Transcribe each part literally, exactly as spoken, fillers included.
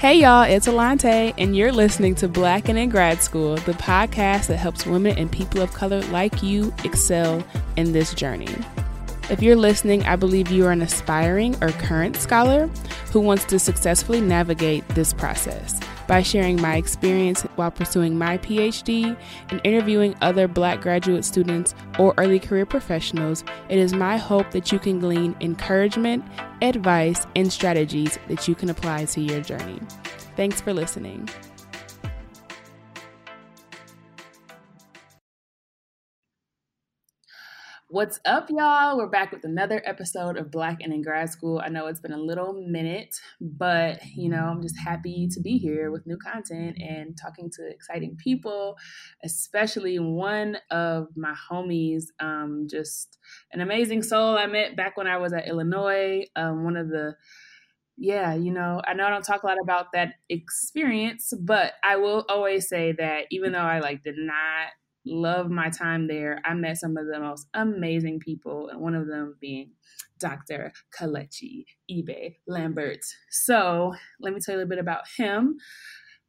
Hey y'all, it's Alante, and you're listening to Black and in Grad School, the podcast that helps women and people of color like you excel in this journey. If you're listening, I believe you are an aspiring or current scholar who wants to successfully navigate this process by sharing my experience while pursuing my P H D and interviewing other Black graduate students or early career professionals. It is my hope that you can glean encouragement, advice, and strategies that you can apply to your journey. Thanks for listening. What's up, y'all? We're back with another episode of Black and in Grad School. I know it's been a little minute, but, you know, I'm just happy to be here with new content and talking to exciting people, especially one of my homies, um, just an amazing soul I met back when I was at Illinois. Um, one of the, yeah, you know, I know I don't talk a lot about that experience, but I will always say that even though I, like, did not love my time there, I met some of the most amazing people, and one of them being Doctor Kelechi Ibe-Lamberts. So let me tell you a little bit about him.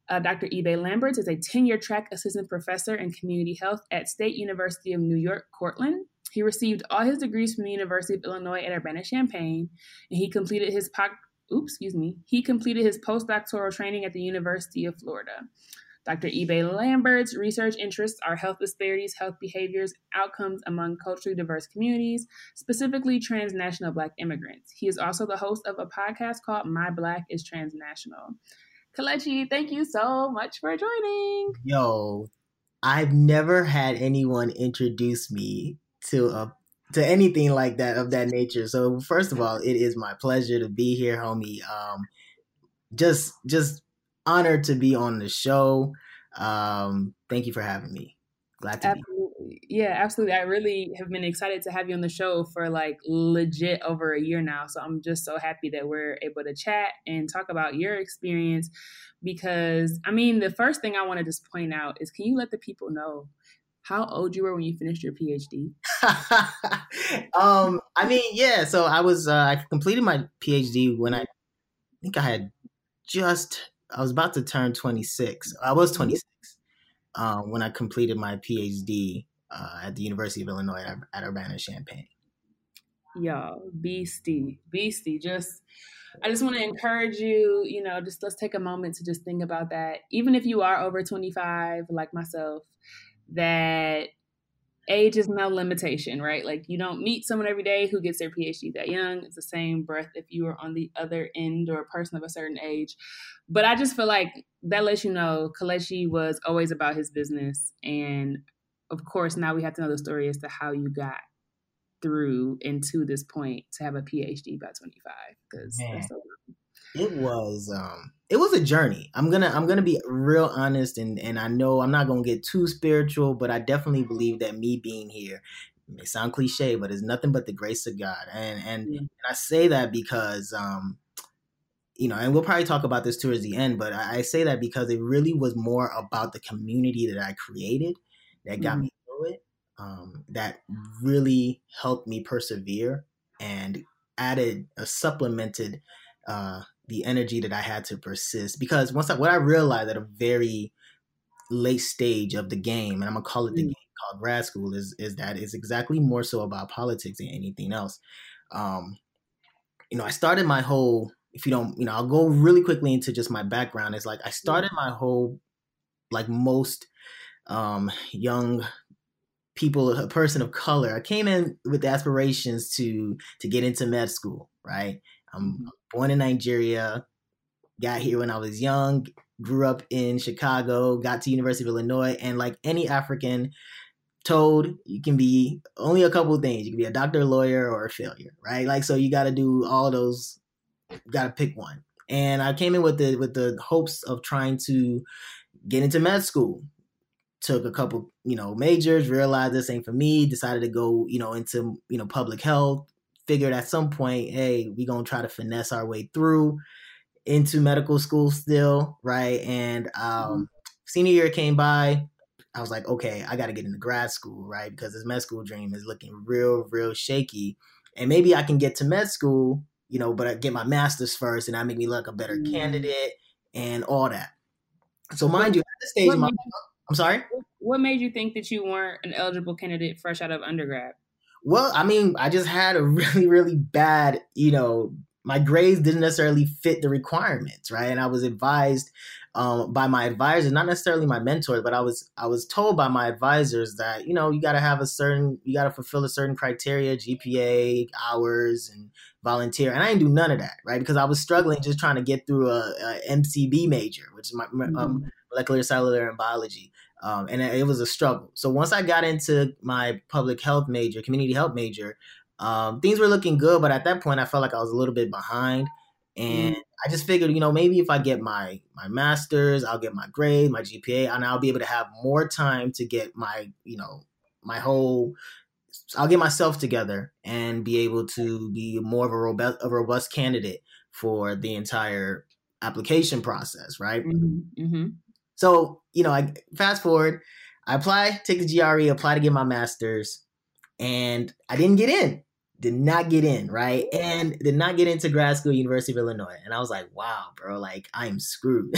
Uh, Doctor Ibe-Lamberts is a tenure track assistant professor in community health at State University of New York, Cortland. He received all his degrees from the University of Illinois at Urbana-Champaign, and he completed his po- oops, excuse me, he completed his postdoctoral training at the University of Florida. Doctor Ibe-Lambert's research interests are health disparities, health behaviors, outcomes among culturally diverse communities, specifically transnational Black immigrants. He is also the host of a podcast called My Black Is Transnational. Kelechi, thank you so much for joining. Yo, I've never had anyone introduce me to a to anything like that, of that nature. So first of all, it is my pleasure to be here, homie. Um, just, just. Honored to be on the show. Um, thank you for having me. Glad to absolutely. be here. Yeah, absolutely. I really have been excited to have you on the show for like legit over a year now. So I'm just so happy that we're able to chat and talk about your experience, because I mean, the first thing I want to just point out is, can you let the people know how old you were when you finished your P H D? um, I mean, yeah. So I was, uh, I completed my P H D when I, I think I had just I was about to turn twenty-six. I was twenty-six uh, when I completed my P H D uh, at the University of Illinois at, at Urbana-Champaign. Yo, beastie, beastie. Just, I just want to encourage you, you know, just let's take a moment to just think about that. Even if you are over twenty-five, like myself, that age is no limitation, right? Like, you don't meet someone every day who gets their P H D that young. It's the same breath if you are on the other end or a person of a certain age. But I just feel like that lets you know Kelechi was always about his business. And of course, now we have to know the story as to how you got through and to this point to have a P H D by twenty-five. Because that's so it was um, it was a journey. I'm gonna I'm gonna be real honest, and, and I know I'm not gonna get too spiritual, but I definitely believe that me being here, it may sound cliche, but it's nothing but the grace of God. And and, yeah. and I say that because um, you know, and we'll probably talk about this towards the end, but I, I say that because it really was more about the community that I created that got mm-hmm. me through it, um, that really helped me persevere and added a supplemented uh the energy that I had to persist. Because once I, what I realized at a very late stage of the game, and I'm gonna call it the game called grad school, is is that it's exactly more so about politics than anything else. Um, you know, I started my whole, if you don't, you know, I'll go really quickly into just my background. It's like, I started my whole, like most um, young people, a person of color, I came in with aspirations to to get into med school, right? I'm born in Nigeria, got here when I was young, grew up in Chicago, got to University of Illinois, and like any African, told you can be only a couple of things. You can be a doctor, lawyer, or a failure, right? Like, so you got to do all those got to pick one. And I came in with the with the hopes of trying to get into med school. Took a couple, you know, majors, realized this ain't for me, decided to go, you know, into, you know, public health, figured at some point, hey, we gonna try to finesse our way through into medical school still, right? And um, senior year came by, I was like, okay, I got to get into grad school, right? Because this med school dream is looking real, real shaky. And maybe I can get to med school, you know, but I get my master's first and that make me look a better mm-hmm. candidate and all that. So mind you, at this stage of my I'm sorry? What made you think that you weren't an eligible candidate fresh out of undergrad? Well, I mean, I just had a really, really bad, you know, my grades didn't necessarily fit the requirements, right? And I was advised um, by my advisors, not necessarily my mentors, but I was I was told by my advisors that, you know, you got to have a certain, you got to fulfill a certain criteria, G P A, hours, and volunteer. And I didn't do none of that, right? Because I was struggling just trying to get through a, a M C B major, which is my mm-hmm. um, molecular, cellular, and biology. Um, and it was a struggle. So once I got into my public health major, community health major, um, things were looking good. But at that point, I felt like I was a little bit behind. And I just figured, you know, maybe if I get my my master's, I'll get my grade, my G P A, and I'll be able to have more time to get my, you know, my whole, I'll get myself together and be able to be more of a robust, a robust candidate for the entire application process, right? Mm-hmm. Mm-hmm. So, you know, I fast forward, I apply, take the G R E, apply to get my master's, and I didn't get in, did not get in, right? And did not get into grad school, University of Illinois. And I was like, wow, bro, like I am screwed.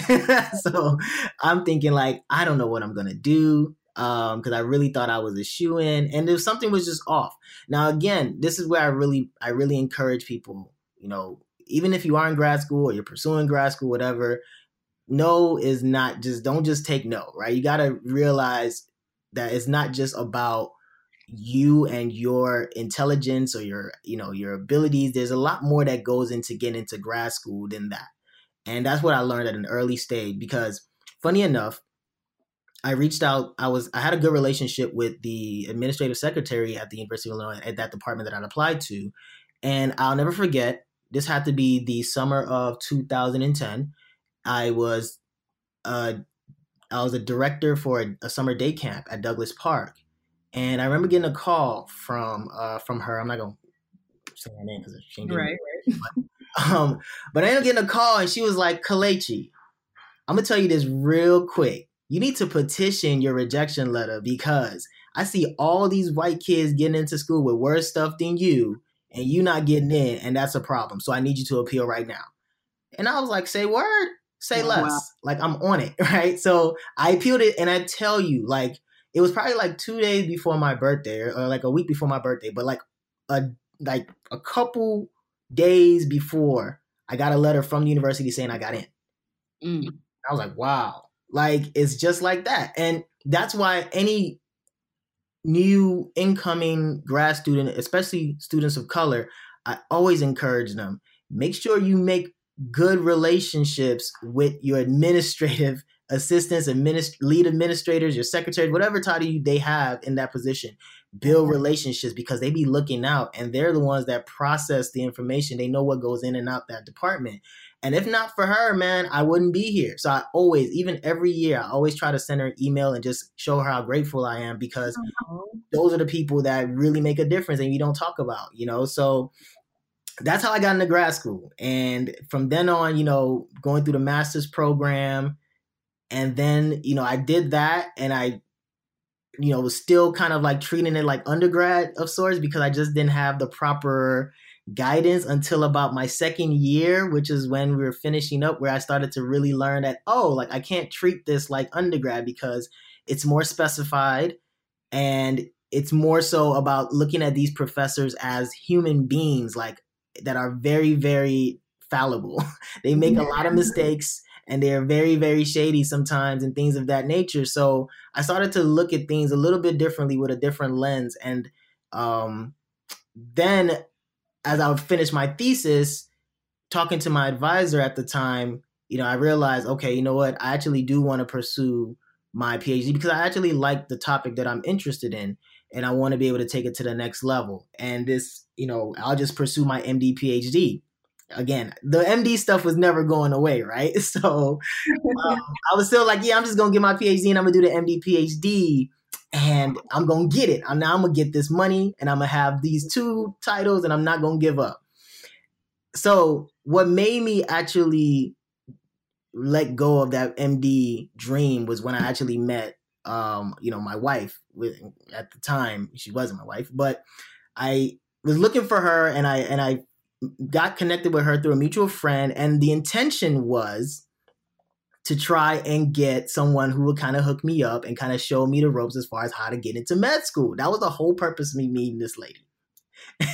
So I'm thinking like, I don't know what I'm going to do um, because I really thought I was a shoo-in and if something was just off. Now, again, this is where I really, I really encourage people, you know, even if you are in grad school or you're pursuing grad school, whatever, no is not just, don't just take no, right? You got to realize that it's not just about you and your intelligence or your, you know, your abilities. There's a lot more that goes into getting into grad school than that. And that's what I learned at an early stage because funny enough, I reached out, I was, I had a good relationship with the administrative secretary at the University of Illinois at that department that I'd applied to. And I'll never forget, this had to be the summer of two thousand ten. I was, uh, I was a director for a, a summer day camp at Douglas Park, and I remember getting a call from uh, from her. I'm not gonna say her name because she didn't. Right. But, um, but I ended up getting a call, and she was like, "Kelechi, I'm gonna tell you this real quick. You need to petition your rejection letter because I see all these white kids getting into school with worse stuff than you, and you not getting in, and that's a problem. So I need you to appeal right now." And I was like, "Say word." Say less. Wow. Like I'm on it, right? So I appealed it, and I tell you, like it was probably like two days before my birthday, or, or like a week before my birthday, but like a like a couple days before, I got a letter from the university saying I got in. Mm. I was like, wow, like it's just like that, and that's why any new incoming grad student, especially students of color, I always encourage them: make sure you make good relationships with your administrative assistants, administ- lead administrators, your secretary, whatever title you they have in that position. Build relationships because they be looking out and they're the ones that process the information. They know what goes in and out that department. And if not for her, man, I wouldn't be here. So I always, even every year, I always try to send her an email and just show her how grateful I am because those are the people that really make a difference and you don't talk about, you know? So that's how I got into grad school. And from then on, you know, going through the master's program. And then, you know, I did that and I, you know, was still kind of like treating it like undergrad of sorts because I just didn't have the proper guidance until about my second year, which is when we were finishing up where I started to really learn that, oh, like I can't treat this like undergrad because it's more specified and it's more so about looking at these professors as human beings, like that are very, very fallible. They make a lot of mistakes and they are very, very shady sometimes and things of that nature. So I started to look at things a little bit differently with a different lens. And um, then as I would finish my thesis, talking to my advisor at the time, you know, I realized, okay, you know what? I actually do want to pursue my PhD because I actually like the topic that I'm interested in. And I want to be able to take it to the next level. And this, you know, I'll just pursue my M D, PhD. again, the M D stuff was never going away, right? So um, I was still like, yeah, I'm just going to get my PhD and I'm going to do the M D, PhD, and I'm going to get it. I'm, now I'm going to get this money and I'm going to have these two titles and I'm not going to give up. So what made me actually let go of that M D dream was when I actually met, um, you know, my wife. At the time, she wasn't my wife, but I was looking for her and I, and I, got connected with her through a mutual friend. And the intention was to try and get someone who would kind of hook me up and kind of show me the ropes as far as how to get into med school. That was the whole purpose of me meeting this lady.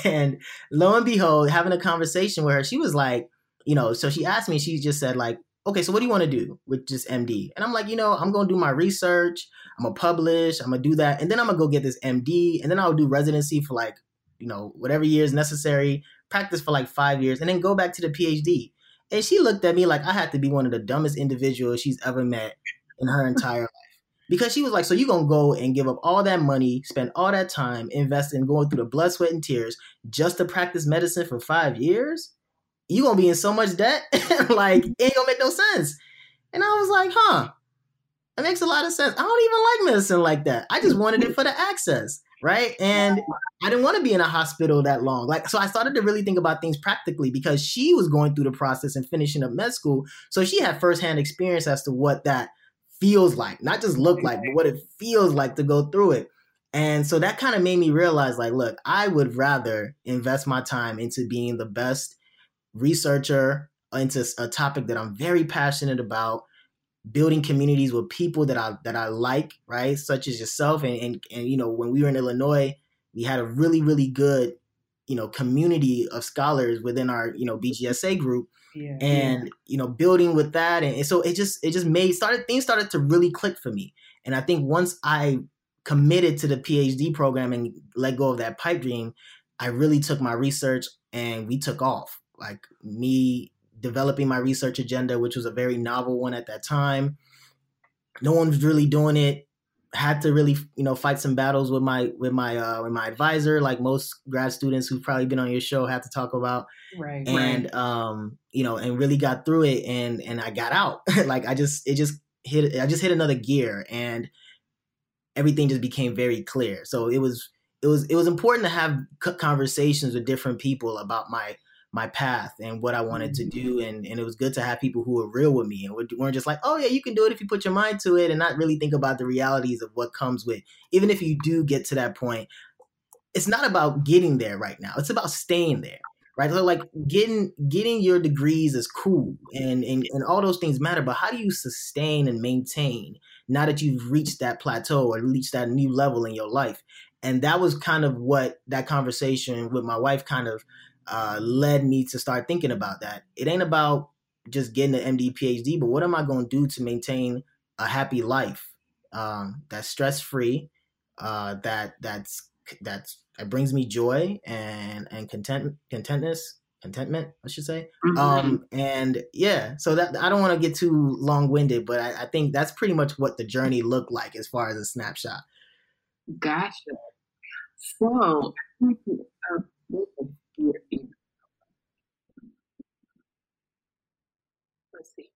And lo and behold, having a conversation with her, she was like, you know, so she asked me, she just said like, okay, so what do you want to do with just M D? And I'm like, you know, I'm going to do my research. I'm going to publish. I'm going to do that. And then I'm going to go get this M D. And then I'll do residency for like, you know, whatever year is necessary, practice for like five years, and then go back to the PhD. And she looked at me like I had to be one of the dumbest individuals she's ever met in her entire life. Because she was like, so you're going to go and give up all that money, spend all that time, invest in going through the blood, sweat, and tears just to practice medicine for five years? You're going to be in so much debt? Like, it ain't going to make no sense. And I was like, huh, it makes a lot of sense. I don't even like medicine like that. I just wanted it for the access. Right. And I didn't want to be in a hospital that long. Like, so I started to really think about things practically because she was going through the process and finishing up med school. So she had firsthand experience as to what that feels like, not just look like, but what it feels like to go through it. And so that kind of made me realize like, look, I would rather invest my time into being the best researcher into a topic that I'm very passionate about, building communities with people that I that I like, right? Such as yourself. And, and, and, you know, when we were in Illinois, we had a really, really good, you know, community of scholars within our, you know, B G S A group. Yeah, and, yeah. you know, building with that. And, and so it just, it just made, started, things started to really click for me. And I think once I committed to the PhD program and let go of that pipe dream, I really took my research and we took off. Like me, developing my research agenda, which was a very novel one at that time. No one was really doing it. Had to really, you know, fight some battles with my with my uh, with my advisor, like most grad students who've probably been on your show have to talk about. Right. And right. um, you know, and really got through it, and and I got out. Like I just it just hit I just hit another gear, and everything just became very clear. So it was it was it was important to have conversations with different people about my. my path and what I wanted to do. And, and it was good to have people who were real with me and weren't just like, oh yeah, you can do it if you put your mind to it, and not really think about the realities of what comes with, even if you do get to that point, it's not about getting there right now. It's about staying there, right? So like getting, getting your degrees is cool. And, and, and all those things matter, but how do you sustain and maintain now that you've reached that plateau or reached that new level in your life? And that was kind of what that conversation with my wife kind of, Uh, led me to start thinking about that. It ain't about just getting an M D, PhD, but what am I going to do to maintain a happy life um, that's stress-free, uh, that that's that's that brings me joy and and content contentness contentment, I should say. Mm-hmm. Um, and yeah, so that I don't want to get too long-winded, but I, I think that's pretty much what the journey looked like as far as a snapshot. Gotcha. So. Uh, Let's see.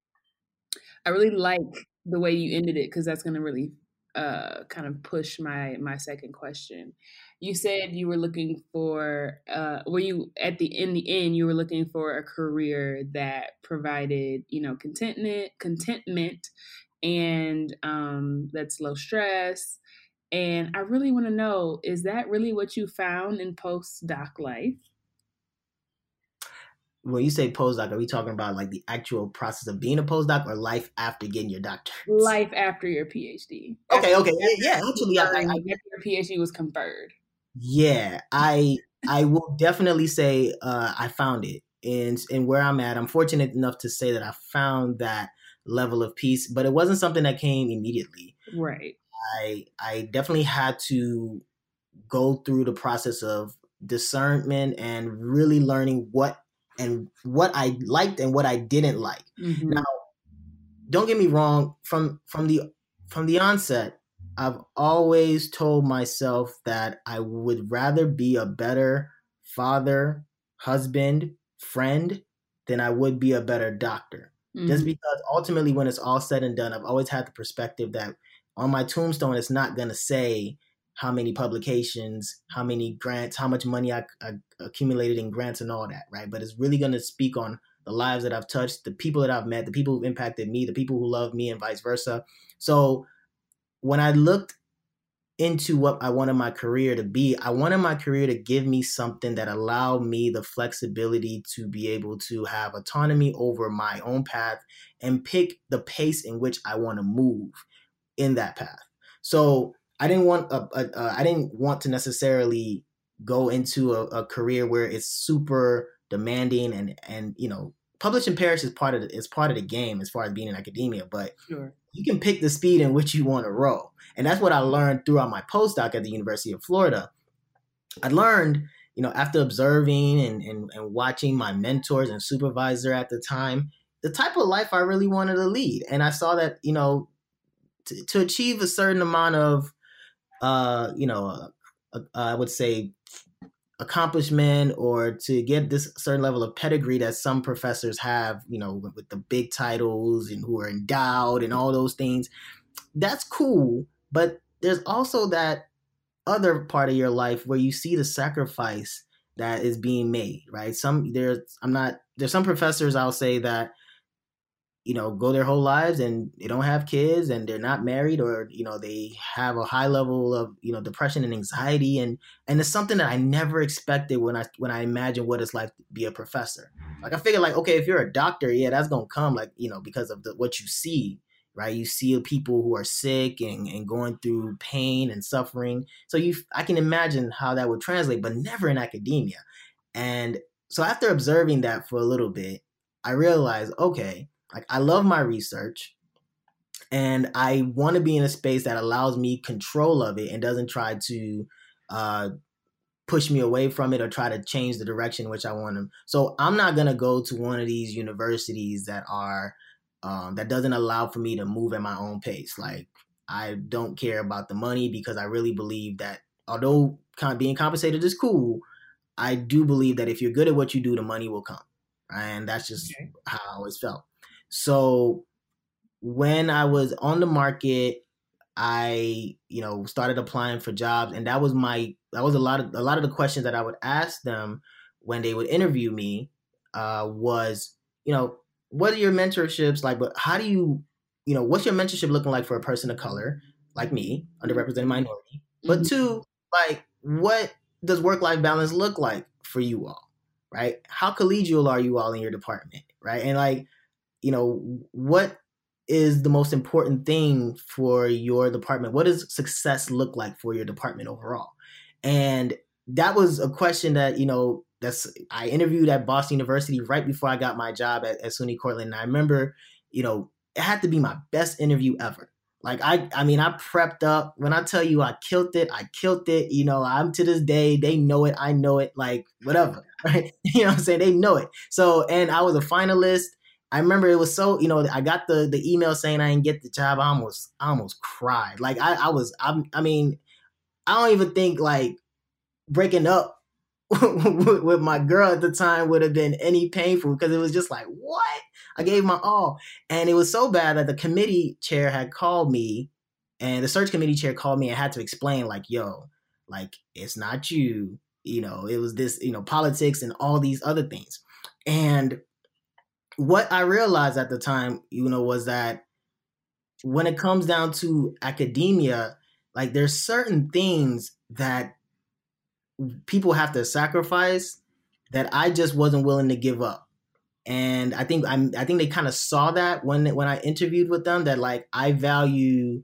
I really like the way you ended it because that's going to really uh, kind of push my my second question. You said you were looking for, uh, were you at the in the end you were looking for a career that provided, you know, contentment, contentment, and um, that's low stress. And I really want to know, is that really what you found in postdoc life? When you say postdoc, are we talking about like the actual process of being a postdoc or life after getting your doctorate? Life after your PhD. Okay, after, okay. After, yeah, actually. After, I, I, after your PhD was conferred. Yeah, I I will definitely say uh, I found it. And, and where I'm at, I'm fortunate enough to say that I found that level of peace, but it wasn't something that came immediately. Right. I I definitely had to go through the process of discernment and really learning what and what I liked and what I didn't like. Mm-hmm. Now, don't get me wrong, from from the from the onset, I've always told myself that I would rather be a better father, husband, friend, then I would be a better doctor. Mm-hmm. Just because ultimately when it's all said and done, I've always had the perspective that on my tombstone, it's not going to say how many publications, how many grants, how much money I, I accumulated in grants and all that, right? But it's really going to speak on the lives that I've touched, the people that I've met, the people who've impacted me, the people who love me and vice versa. So when I looked into what I wanted my career to be, I wanted my career to give me something that allowed me the flexibility to be able to have autonomy over my own path and pick the pace in which I want to move in that path. So I didn't want a, a, a, I didn't want to necessarily go into a, a career where it's super demanding and, and you know, publish and perish is part of the, is part of the game as far as being in academia, but sure. You can pick the speed in which you want to roll. And that's what I learned throughout my postdoc at the University of Florida. I learned, you know, after observing and, and, and watching my mentors and supervisor at the time, the type of life I really wanted to lead. And I saw that, you know, t- to achieve a certain amount of, uh, you know, uh, uh, I would say accomplishment or to get this certain level of pedigree that some professors have, you know, with, with the big titles and who are endowed and all those things, that's cool. But there's also that other part of your life where you see the sacrifice that is being made, right? Some there's, I'm not, there's some professors I'll say that, you know, go their whole lives and they don't have kids and they're not married or, you know, they have a high level of, you know, depression and anxiety. And, and it's something that I never expected when I, when I imagined what it's like to be a professor. Like I figured like, okay, if you're a doctor, yeah, that's going to come like, you know, because of the, what you see, right? You see people who are sick and, and going through pain and suffering. So you, I can imagine how that would translate, but never in academia. And so after observing that for a little bit, I realized, okay, like I love my research and I want to be in a space that allows me control of it and doesn't try to uh, push me away from it or try to change the direction in which I want to. So I'm not going to go to one of these universities that are, um, that doesn't allow for me to move at my own pace. Like I don't care about the money because I really believe that although being compensated is cool, I do believe that if you're good at what you do, the money will come. And that's just okay. How I always felt. So when I was on the market, I, you know, started applying for jobs and that was my, that was a lot of, a lot of the questions that I would ask them when they would interview me uh, was, you know, what are your mentorships like, but how do you, you know, what's your mentorship looking like for a person of color like me, underrepresented minority, mm-hmm. but two, like what does work-life balance look like for you all, right? How collegial are you all in your department, right? And like, you know, what is the most important thing for your department? What does success look like for your department overall? And that was a question that, you know, that's I interviewed at Boston University right before I got my job at, at SUNY Cortland. And I remember, you know, it had to be my best interview ever. Like, I, I mean, I prepped up. When I tell you I killed it, I killed it. You know, I'm to this day, they know it. I know it, like, whatever, right? You know what I'm saying? They know it. So, and I was a finalist. I remember it was so, you know, I got the, the email saying I didn't get the job. I almost, I almost cried. Like I, I was, I, I mean, I don't even think like breaking up with my girl at the time would have been any painful because it was just like, what? I gave my all. And it was so bad that the committee chair had called me and the search committee chair called me and had to explain like, yo, like, it's not you, you know, it was this, you know, politics and all these other things. And what I realized at the time, you know, was that when it comes down to academia, like there's certain things that people have to sacrifice that I just wasn't willing to give up. And I think I'm, I think they kind of saw that when when I interviewed with them that like I value,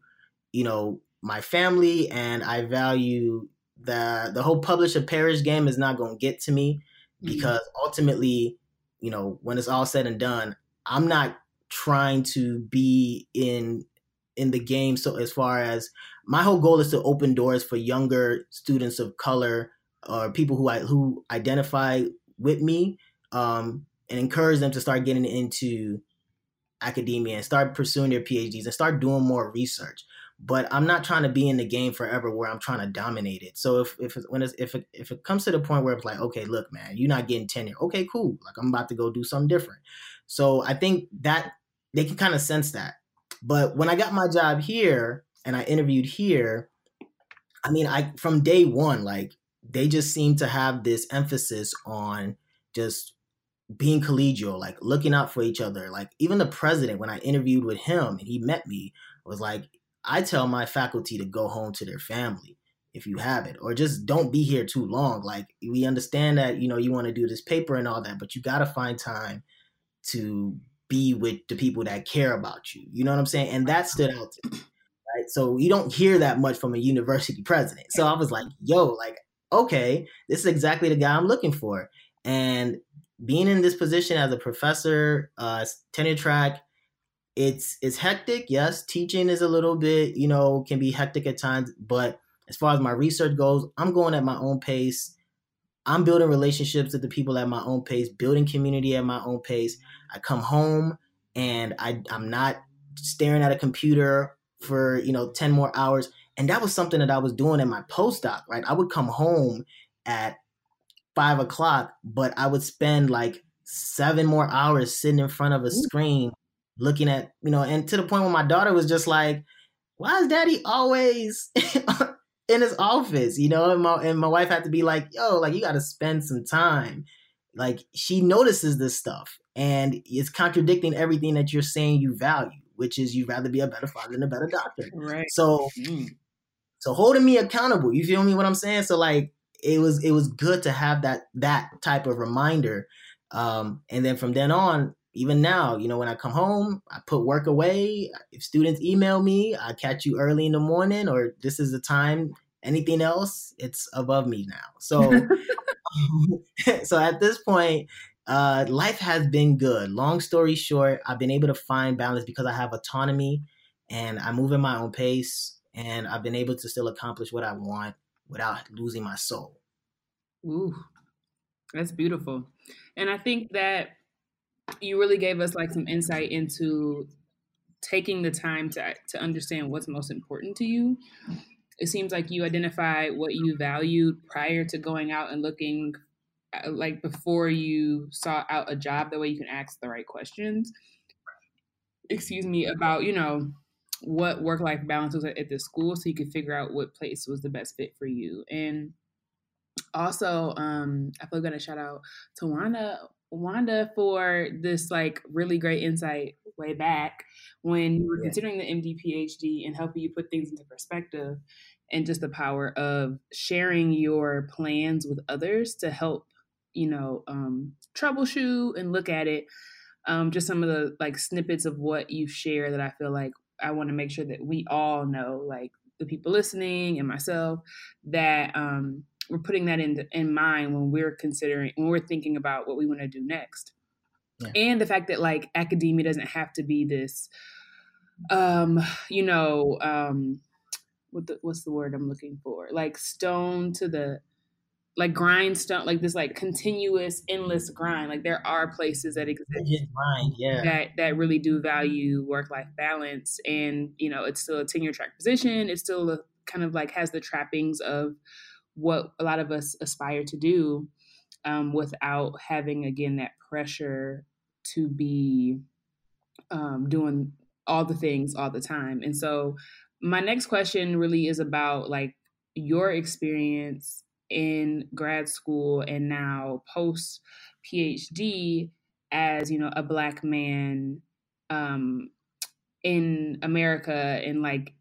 you know, my family and I value the the whole publish or perish game is not going to get to me because mm-hmm. ultimately, you know, when it's all said and done, I'm not trying to be in in the game. So as far as my whole goal is to open doors for younger students of color or people who I who identify with me um, and encourage them to start getting into academia and start pursuing their P H Ds and start doing more research. but I'm not trying to be in the game forever where I'm trying to dominate it. So if if when it's, if it, if it comes to the point where it's like, okay, look, man, you're not getting tenure. Okay, cool. Like, I'm about to go do something different. So I think that they can kind of sense that. But when I got my job here and I interviewed here, I mean, I from day one, like, they just seem to have this emphasis on just being collegial, like looking out for each other. Like, even the president, when I interviewed with him and he met me, was like, I tell my faculty to go home to their family if you have it, or just don't be here too long. Like, we understand that, you know, you want to do this paper and all that, but you got to find time to be with the people that care about you. You know what I'm saying? And that stood out to me, right? So you don't hear that much from a university president. So I was like, yo, like, okay, this is exactly the guy I'm looking for. And being in this position as a professor, uh, tenure track, it's it's hectic. Yes, teaching is a little bit, you know, can be hectic at times. But as far as my research goes, I'm going at my own pace. I'm building relationships with the people at my own pace, building community at my own pace. I come home and I, I'm not staring at a computer for, you know, ten more hours. And that was something that I was doing in my postdoc, right? I would come home at five o'clock, but I would spend like seven more hours sitting in front of a screen looking at, you know, and to the point where my daughter was just like, why is daddy always in his office? You know, and my, and my wife had to be like, yo, like, you got to spend some time. Like, she notices this stuff and it's contradicting everything that you're saying you value, which is you'd rather be a better father than a better doctor. Right. So, mm. so holding me accountable, you feel me what I'm saying? So like, it was it was good to have that that type of reminder. Um, and then from then on, even now, you know, when I come home, I put work away. If students email me, I catch you early in the morning, or this is the time. Anything else, it's above me now. So, um, so at this point, uh, life has been good. Long story short, I've been able to find balance because I have autonomy and I move at my own pace, and I've been able to still accomplish what I want without losing my soul. Ooh, that's beautiful. And I think that you really gave us like some insight into taking the time to to understand what's most important to you. It seems like you identified what you valued prior to going out and looking, like before you sought out a job, that way you can ask the right questions, excuse me, about, you know, what work-life balance was at the school, so you could figure out what place was the best fit for you. And also, um, I feel got to shout out to Wanda, Wanda for this like really great insight way back when you were yeah. considering the M D P H D and helping you put things into perspective, and just the power of sharing your plans with others to help, you know, um, troubleshoot and look at it. Um, just some of the like snippets of what you share that I feel like I want to make sure that we all know, like the people listening and myself, that um, we're putting that in, in mind when we're considering, when we're thinking about what we want to do next. Yeah. And the fact that like academia doesn't have to be this, um, you know, um, what the, what's the word I'm looking for? Like stone to the, like grindstone, like this like continuous, endless grind. Like there are places that exist grind, yeah. that that really do value work-life balance. And, you know, it's still a tenure track position. It's still a, kind of like has the trappings of what a lot of us aspire to do, um, without having, again, that pressure to be um, doing all the things all the time. And so my next question really is about like your experience in grad school and now post PhD as, you know, a Black man um, in America, and like,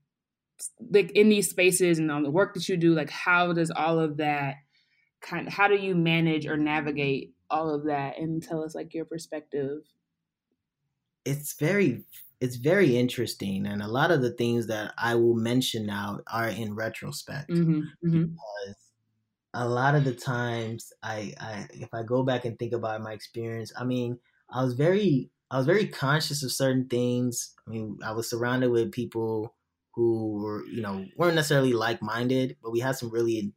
like in these spaces and on the work that you do, like how does all of that kind of, how do you manage or navigate all of that? And tell us like your perspective. It's very, it's very interesting. And a lot of the things that I will mention now are in retrospect. Mm-hmm, mm-hmm. Because a lot of the times I, I, if I go back and think about my experience, I mean, I was very, I was very conscious of certain things. I mean, I was surrounded with people who were, you know, weren't necessarily like-minded, but we had some really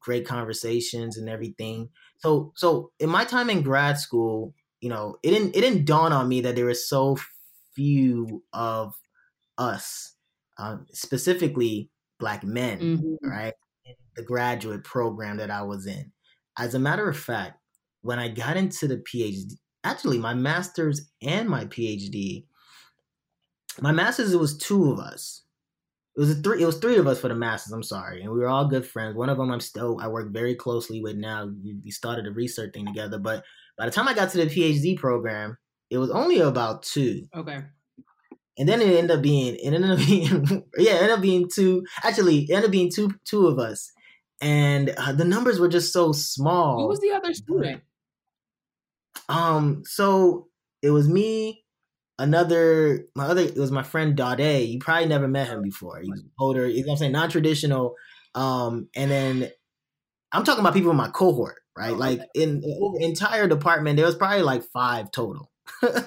great conversations and everything. So, so in my time in grad school, you know, it didn't, it didn't dawn on me that there were so few of us. um, specifically Black men, mm-hmm. right? The graduate program that I was in. As a matter of fact, when I got into the PhD, actually my master's and my PhD, my master's, it was two of us. It was a three. It was three of us for the masters. I'm sorry, and we were all good friends. One of them, I'm still. I work very closely with now. We started a research thing together, but by the time I got to the PhD program, it was only about two. Okay. And then it ended up being. It ended up being. yeah, it ended up being two. Actually, it ended up being two. Two of us, and uh, the numbers were just so small. Who was the other student? Um. So it was me. Another, my other, it was my friend Dade. You probably never met him before. He was older, you know what I'm saying, non-traditional. Um, and then I'm talking about people in my cohort, right? Like in the entire department, there was probably like five total.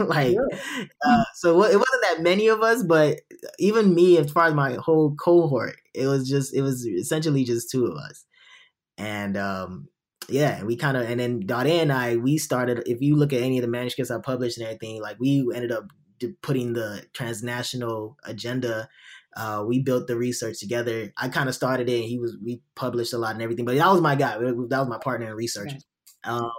like, yeah. uh, so it wasn't that many of us, but even me, as far as my whole cohort, it was just, it was essentially just two of us. And, um, yeah, we kind of, and then Dade and I, we started, if you look at any of the manuscripts I published and everything, like we ended up putting the transnational agenda. Uh, we built the research together. I kind of started it. And he was, we published a lot and everything, but that was my guy. That was my partner in research. Okay. Um,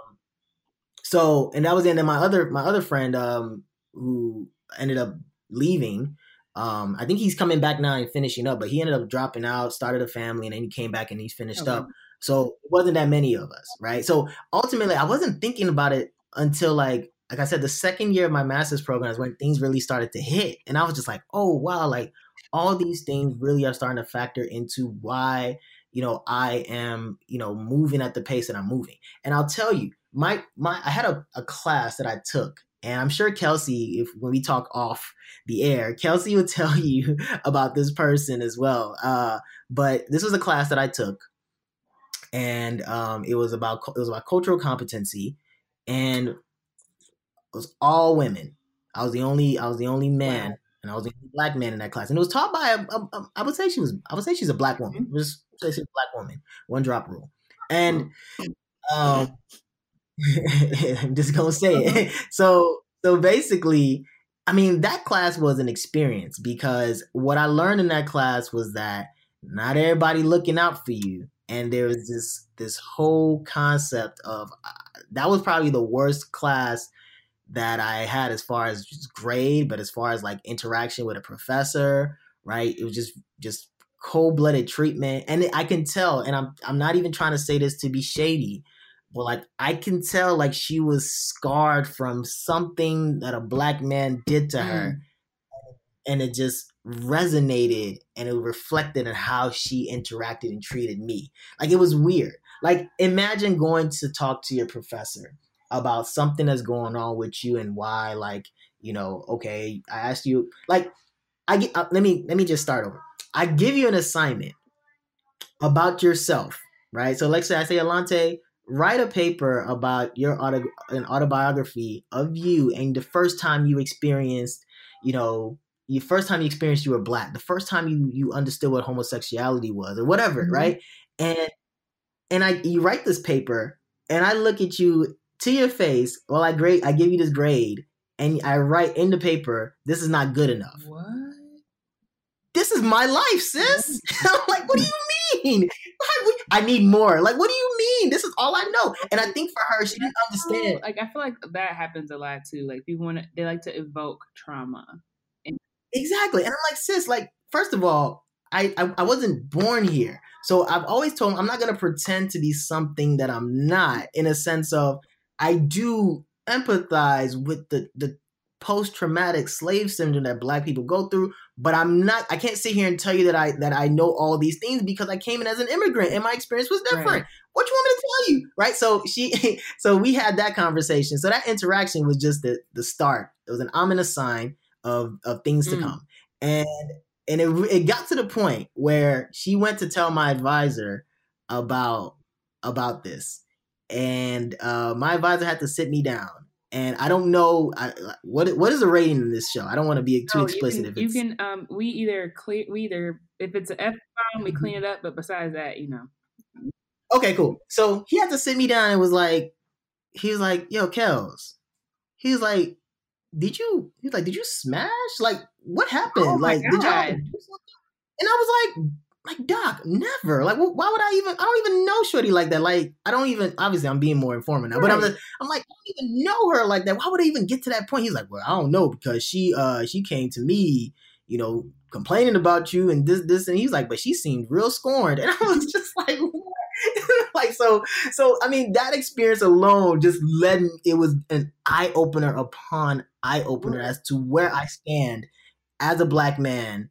so, and that was, and then my other, my other friend, um, who ended up leaving, um, I think he's coming back now and finishing up, but he ended up dropping out, started a family, and then he came back and he's finished okay. up. So it wasn't that many of us, right? So ultimately, I wasn't thinking about it until like, like I said, the second year of my master's program is when things really started to hit. And I was just like, oh, wow, like all these things really are starting to factor into why, you know, I am, you know, moving at the pace that I'm moving. And I'll tell you, my my I had a, a class that I took. And I'm sure Kelsey, if when we talk off the air, Kelsey would tell you about this person as well. Uh, but this was a class that I took. And um, it was about it was about cultural competency, and it was all women. I was the only I was the only man, and I was the only Black man in that class. And it was taught by a, a, a, I would say she was I would say she's a Black woman. Just say she's a Black woman. One drop rule. And um, I'm just gonna say it. So so basically, I mean, that class was an experience because what I learned in that class was that not everybody looking out for you. And there was this this whole concept of uh, that was probably the worst class that I had as far as just grade, but as far as like interaction with a professor, right? It was just just cold-blooded treatment, and I can tell. And I'm I'm not even trying to say this to be shady, but like I can tell, like she was scarred from something that a Black man did to her, mm. and it just resonated and it reflected in how she interacted and treated me. Like it was weird. Like imagine going to talk to your professor about something that's going on with you and why, like, you know, okay, I asked you, like, I get, uh, let me, let me just start over. I give you an assignment about yourself, right? So let's say I say, Alante, write a paper about your auto, an autobiography of you and the first time you experienced, you know, the first time you experienced you were Black, the first time you you understood what homosexuality was or whatever, mm-hmm. right? And and I you write this paper and I look at you to your face, well, I grade I give you this grade and I write in the paper, this is not good enough. What? This is my life, sis. I'm like, what do you mean? I need more. Like, what do you mean? This is all I know. And I think for her, she didn't understand. Like, I feel like that happens a lot too. Like people want to, they like to evoke trauma. Exactly. And I'm like, sis, like, first of all, I, I, I wasn't born here. So I've always told them I'm not going to pretend to be something that I'm not, in a sense of I do empathize with the, the post-traumatic slave syndrome that Black people go through. But I'm not I can't sit here and tell you that I that I know all these things because I came in as an immigrant and my experience was different. Right. What you want me to tell you? Right. So she so we had that conversation. So that interaction was just the, the start. It was an ominous sign of of things to mm. come. And and it it got to the point where she went to tell my advisor about about this. And uh, my advisor had to sit me down. And I don't know I, what what is the rating in this show? I don't want to be too no, explicit. You can, if it's, you can um we either clear we either if it's an F bomb we clean it up, but besides that, you know. Okay, cool. So he had to sit me down and was like he was like, "Yo, Kels." He was like, Did you, he's like, did you smash? Like, what happened? Oh like, God. did y'all do something? And I was like, like, Doc, never. Like, well, why would I even, I don't even know shorty like that. Like, I don't even, obviously I'm being more informative now, right. but I'm like, I'm like, I don't even know her like that. Why would I even get to that point? He's like, well, I don't know, because she, uh, she came to me, you know, complaining about you and this, this, and he's like, but she seemed real scorned. And I was just like, what? Like, so, so, I mean, that experience alone just led, it was an eye-opener upon eye-opener as to where I stand as a Black man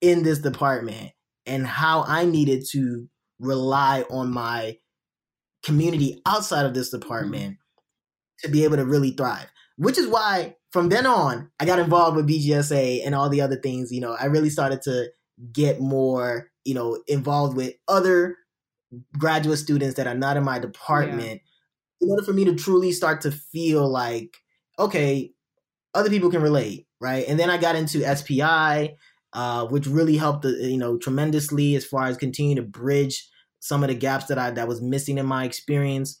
in this department and how I needed to rely on my community outside of this department to be able to really thrive, which is why from then on, I got involved with B G S A and all the other things. You know, I really started to get more, you know, involved with other graduate students that are not in my department, yeah. in order for me to truly start to feel like, okay, other people can relate, right? And then I got into S P I, uh, which really helped, you know, tremendously as far as continuing to bridge some of the gaps that I that was missing in my experience.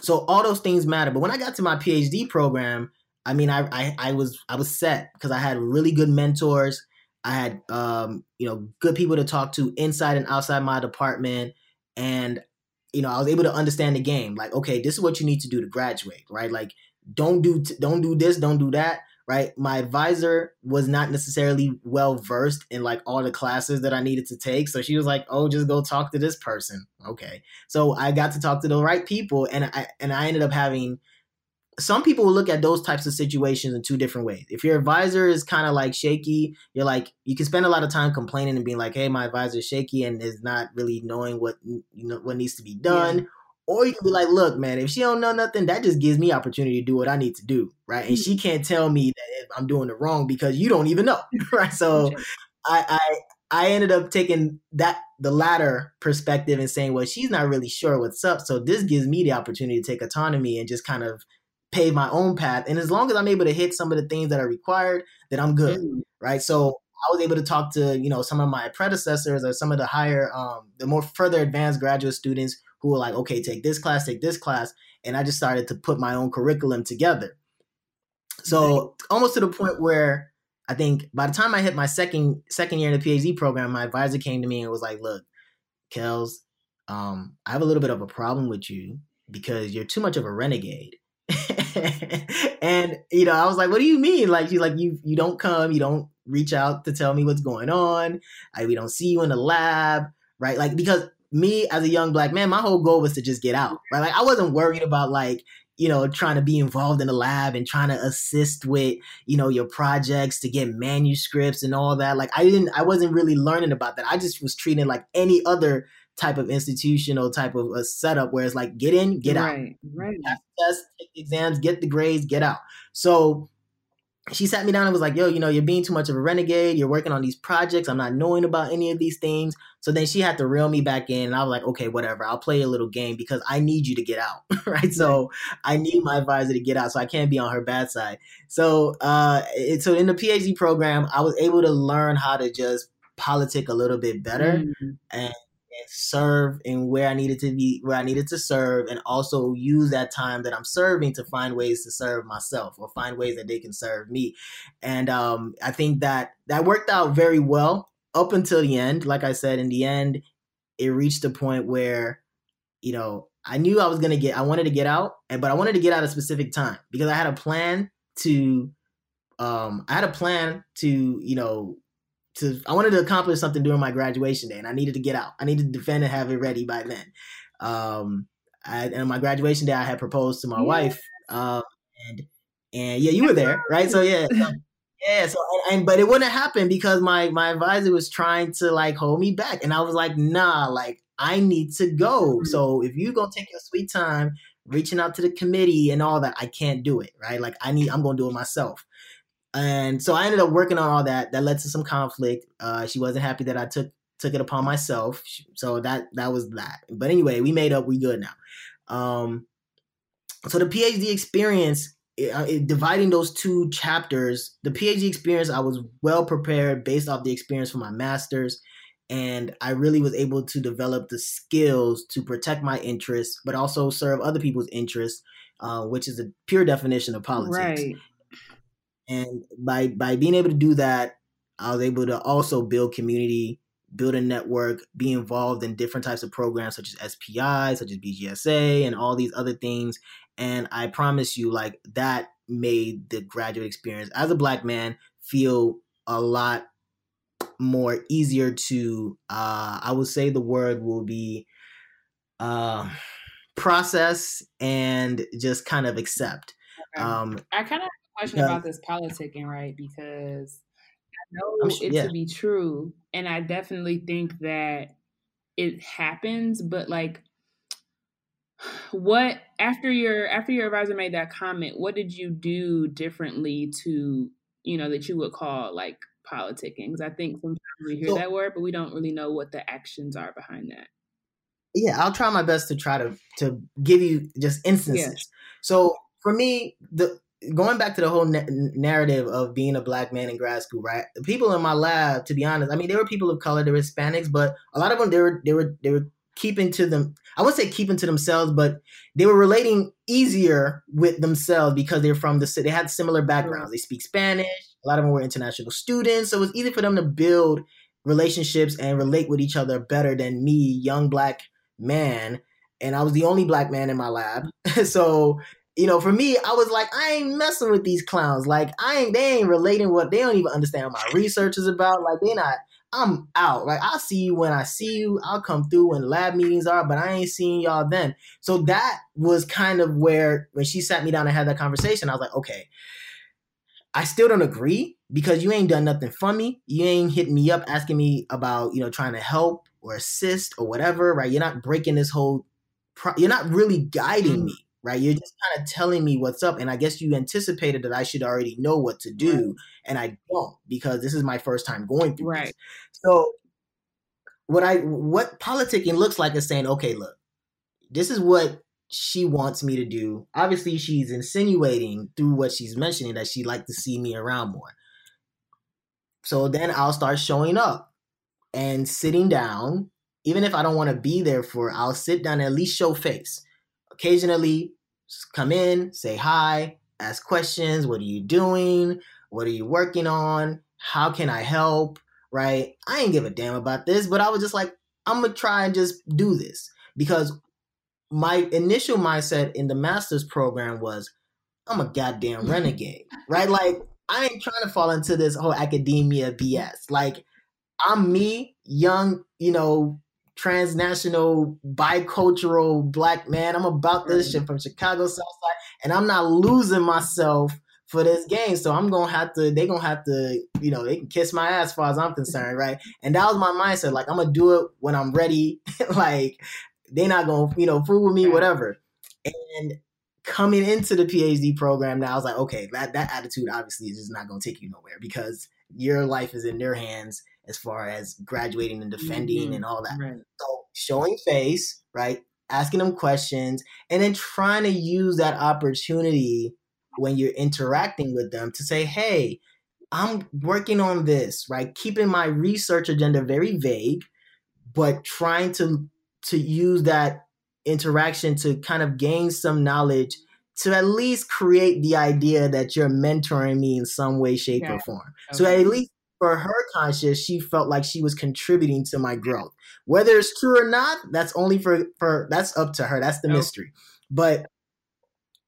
So all those things matter. But when I got to my PhD program, I mean, I I, I was I was set because I had really good mentors. I had um, you know, good people to talk to inside and outside my department. And, you know, I was able to understand the game. Like, okay, this is what you need to do to graduate, right? Like, don't do, t- don't do this, don't do that, right? My advisor was not necessarily well-versed in like all the classes that I needed to take. So she was like, oh, just go talk to this person. Okay. So I got to talk to the right people. And I, and I ended up having, some people will look at those types of situations in two different ways. If your advisor is kind of like shaky, you're like, you can spend a lot of time complaining and being like, hey, my advisor is shaky and is not really knowing what, you know, what needs to be done. Yeah. Or you can be like, look, man, if she don't know nothing, that just gives me opportunity to do what I need to do. Right. And she can't tell me that I'm doing it wrong because you don't even know. Right. So I, I, I ended up taking that, the latter perspective and saying, well, she's not really sure what's up. So this gives me the opportunity to take autonomy and just kind of pave my own path. And as long as I'm able to hit some of the things that are required, then I'm good. Mm-hmm. Right. So I was able to talk to, you know, some of my predecessors or some of the higher, um, the more further advanced graduate students who were like, okay, take this class, take this class. And I just started to put my own curriculum together. So almost to the point where I think by the time I hit my second, second year in the PhD program, my advisor came to me and was like, look, Kels, um, I have a little bit of a problem with you because you're too much of a renegade. And, you know, I was like, what do you mean? Like, she's like, you, you don't come, you don't reach out to tell me what's going on. I, we don't see you in the lab, right? Like, because me as a young Black man, my whole goal was to just get out, right? Like, I wasn't worried about like, you know, trying to be involved in the lab and trying to assist with, you know, your projects to get manuscripts and all that. Like, I didn't, I wasn't really learning about that. I just was treating like any other type of institutional type of a setup where it's like, get in, get out, right, right. Pass the test, take the exams, get the grades, get out. So she sat me down and was like, yo, you know, you're being too much of a renegade. You're working on these projects. I'm not knowing about any of these things. So then she had to reel me back in. And I was like, okay, whatever. I'll play a little game because I need you to get out. Right. So I need my advisor to get out. So I can't be on her bad side. So, uh, it, so in the PhD program, I was able to learn how to just politic a little bit better. Mm-hmm. and, and serve in where I needed to be, where I needed to serve, and also use that time that I'm serving to find ways to serve myself or find ways that they can serve me. And um, I think that that worked out very well up until the end. Like I said, in the end, it reached a point where, you know, I knew I was going to get, I wanted to get out, and but I wanted to get out at a specific time because I had a plan to, um, I had a plan to, you know, To, I wanted to accomplish something during my graduation day, and I needed to get out. I needed to defend and have it ready by then. Um, I, and on my graduation day, I had proposed to my yeah. wife, um, and and yeah, you were there, right? So yeah, so, yeah. So and, and but it wouldn't happen because my my advisor was trying to like hold me back, and I was like, nah, like I need to go. So if you're gonna take your sweet time reaching out to the committee and all that, I can't do it, right? Like I need, I'm gonna do it myself. And so I ended up working on all that. That led to some conflict. Uh, she wasn't happy that I took took it upon myself. So that that was that. But anyway, we made up. We good now. Um, so the PhD experience, it, it, dividing those two chapters, the PhD experience, I was well prepared based off the experience for my master's. And I really was able to develop the skills to protect my interests, but also serve other people's interests, uh, which is the pure definition of politics. Right. And by by being able to do that, I was able to also build community build a network, be involved in different types of programs such as S P I, such as B G S A, and all these other things. And I promise you, like, that made the graduate experience as a Black man feel a lot more easier to, uh, I would say the word will be uh, process and just kind of accept. Okay. Um, I kind of have a question uh, about this politicking, right? Because I know it yeah. to be true, and I definitely think that it happens, but like, what after your after your advisor made that comment, what did you do differently to, you know, that you would call like politicking? Because I think sometimes we hear so, that word, but we don't really know what the actions are behind that. Yeah, I'll try my best to try to to give you just instances. Yeah. So for me, the going back to the whole na- narrative of being a Black man in grad school, right? The people in my lab, to be honest, I mean, they were people of color, they were Hispanics, but a lot of them, they were, they were, they were keeping to them. I wouldn't say keeping to themselves, but they were relating easier with themselves because they're from the city. They had similar backgrounds. They speak Spanish. A lot of them were international students. So it was easy for them to build relationships and relate with each other better than me, young Black man. And I was the only Black man in my lab. So, you know, for me, I was like, I ain't messing with these clowns. Like, I ain't, they ain't relating what, they don't even understand what my research is about. Like, they not, I'm out. Like, I'll see you when I see you. I'll come through when lab meetings are, but I ain't seeing y'all then. So that was kind of where, when she sat me down and had that conversation, I was like, okay, I still don't agree because you ain't done nothing for me. You ain't hitting me up asking me about, you know, trying to help or assist or whatever, right? You're not breaking this whole, pro- you're not really guiding me. Right? You're just kind of telling me what's up. And I guess you anticipated that I should already know what to do. Right. And I don't, because this is my first time going through right. this. So what I, what politicking looks like is saying, okay, look, this is what she wants me to do. Obviously she's insinuating through what she's mentioning that she'd like to see me around more. So then I'll start showing up and sitting down. Even if I don't want to be there for, I'll sit down and at least show face. Occasionally, come in, say hi, ask questions. What are you doing? What are you working on? How can I help? Right? I ain't give a damn about this, but I was just like, I'm going to try and just do this. Because my initial mindset in the master's program was, I'm a goddamn renegade. Right? Like, I ain't trying to fall into this whole academia B S. Like, I'm me, young, you know, transnational, bicultural Black man. I'm about this shit from Chicago Southside, and I'm not losing myself for this game. So I'm gonna have to. They gonna have to. You know, they can kiss my ass, as far as I'm concerned, right? And that was my mindset. Like, I'm gonna do it when I'm ready. Like, they not gonna, you know, fool with me, whatever. And coming into the PhD program, now I was like, okay, that that attitude obviously is just not gonna take you nowhere because your life is in their hands, as far as graduating and defending mm-hmm. and all that. Right. So showing face, right? Asking them questions, and then trying to use that opportunity when you're interacting with them to say, hey, I'm working on this, right? Keeping my research agenda very vague, but trying to, to use that interaction to kind of gain some knowledge to at least create the idea that you're mentoring me in some way, shape, yeah. or form. Okay. So at least for her conscience, she felt like she was contributing to my growth. Whether it's true or not, that's only for, for that's up to her. That's the no. mystery. But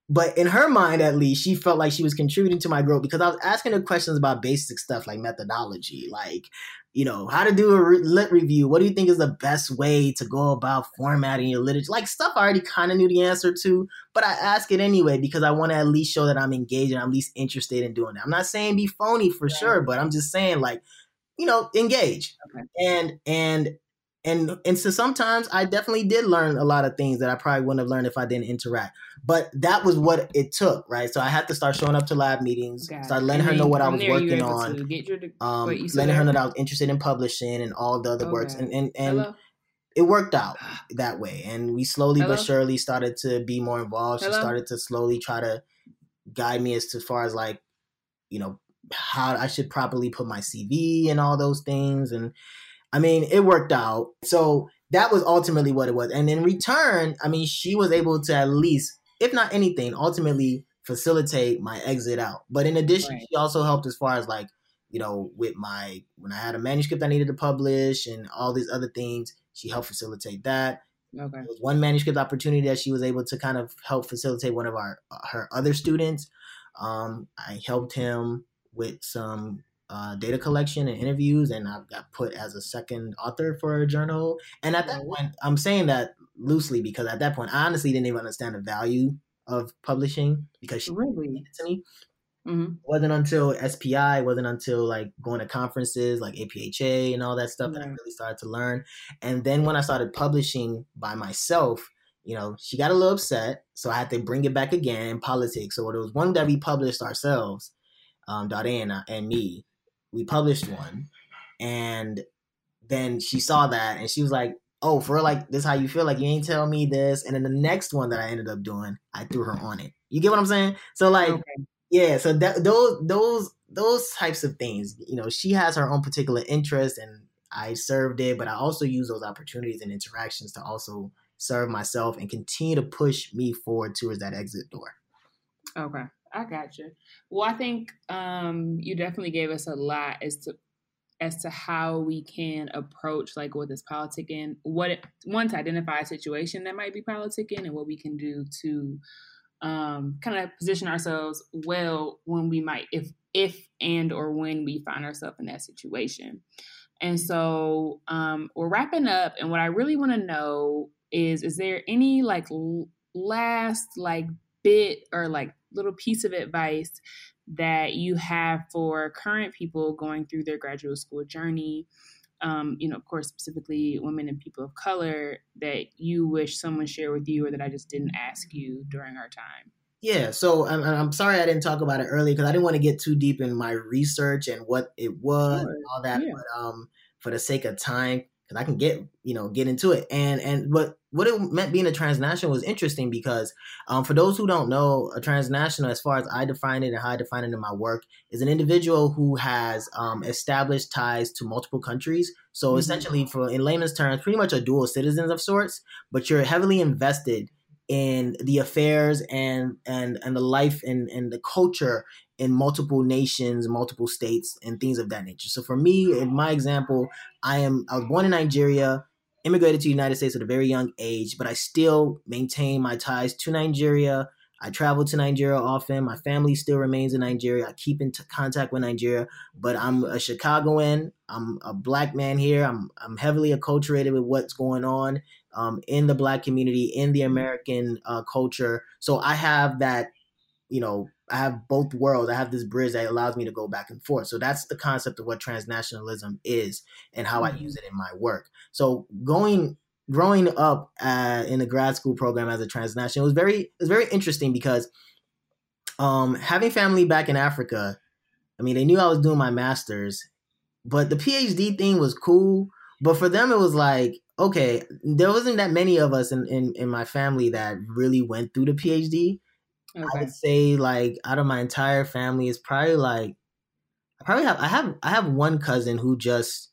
but in her mind, at least, she felt like she was contributing to my growth because I was asking her questions about basic stuff like methodology, like, you know, how to do a re- lit review. What do you think is the best way to go about formatting your literature? Like stuff I already kind of knew the answer to, but I ask it anyway because I want to at least show that I'm engaged and I'm at least interested in doing it. I'm not saying be phony for yeah. sure, but I'm just saying, like, you know, engage. Okay. And, and, And and so sometimes I definitely did learn a lot of things that I probably wouldn't have learned if I didn't interact. But that was what it took, right? So I had to start showing up to lab meetings, okay. start letting and her know what I was working on, your, um, wait, letting her know that I was interested in publishing and all the other okay. works. And, and, and it worked out that way. And we slowly Hello? but surely started to be more involved. Hello? She started to slowly try to guide me as to far as, like, you know, how I should properly put my C V and all those things. And I mean, it worked out. So that was ultimately what it was. And in return, I mean, she was able to at least, if not anything, ultimately facilitate my exit out. But in addition, right. she also helped as far as, like, you know, with my, when I had a manuscript I needed to publish and all these other things, she helped facilitate that. Okay. There was one manuscript opportunity that she was able to kind of help facilitate one of our, her other students. Um, I helped him with some uh, data collection and interviews, and I got put as a second author for a journal. And at that point, I'm saying that loosely because at that point, I honestly didn't even understand the value of publishing because she really did it to me. Mm-hmm. It wasn't until S P I, it wasn't until like going to conferences like A P H A and all that stuff yeah. that I really started to learn. And then when I started publishing by myself, you know, she got a little upset. So I had to bring it back again in politics. So there was one that we published ourselves, um, Dardana and me, we published one. And then she saw that and she was like, oh, for like, this how you feel? Like you ain't tell me this. And then the next one that I ended up doing, I threw her on it. You get what I'm saying? So like, okay. Yeah, so that, those those those types of things, you know, she has her own particular interest, and I served it, but I also use those opportunities and interactions to also serve myself and continue to push me forward towards that exit door. Okay, I got you. Well, I think um, you definitely gave us a lot as to as to how we can approach like what is politicking, what it, one to identify a situation that might be politicking, and what we can do to um kind of position ourselves well when we might if if and or when we find ourselves in that situation. And so um we're wrapping up, and what I really want to know is is there any like l- last like bit or like little piece of advice that you have for current people going through their graduate school journey, um you know, of course specifically women and people of color, that you wish someone shared with you or that I just didn't ask you during our time? Yeah, so I'm, I'm sorry I didn't talk about it earlier because I didn't want to get too deep in my research and what it was sure. and all that yeah. but um for the sake of time, because I can get you know get into it and and what what it meant being a transnational was interesting because um for those who don't know, a transnational, as far as I define it and how I define it in my work, is an individual who has um established ties to multiple countries. So mm-hmm. essentially, for in layman's terms, pretty much a dual citizen of sorts, but you're heavily invested in the affairs and and and the life and and the culture in multiple nations, multiple states, and things of that nature. So for me, in my example, I am I was born in Nigeria, immigrated to the United States at a very young age, but I still maintain my ties to Nigeria. I travel to Nigeria often. My family still remains in Nigeria. I keep in t- contact with Nigeria, but I'm a Chicagoan. I'm a black man here. I'm I'm heavily acculturated with what's going on um, in the black community, in the American uh, culture. So I have that, you know, I have both worlds. I have this bridge that allows me to go back and forth. So that's the concept of what transnationalism is and how I use it in my work. So going, growing up uh, in the grad school program as a transnational, it was very, it was very interesting because um, having family back in Africa, I mean, they knew I was doing my master's, but the PhD thing was cool. But for them, it was like, okay, there wasn't that many of us in, in, in my family that really went through the PhD. Okay. I would say, like, out of my entire family, it's probably like I probably have I have I have one cousin who just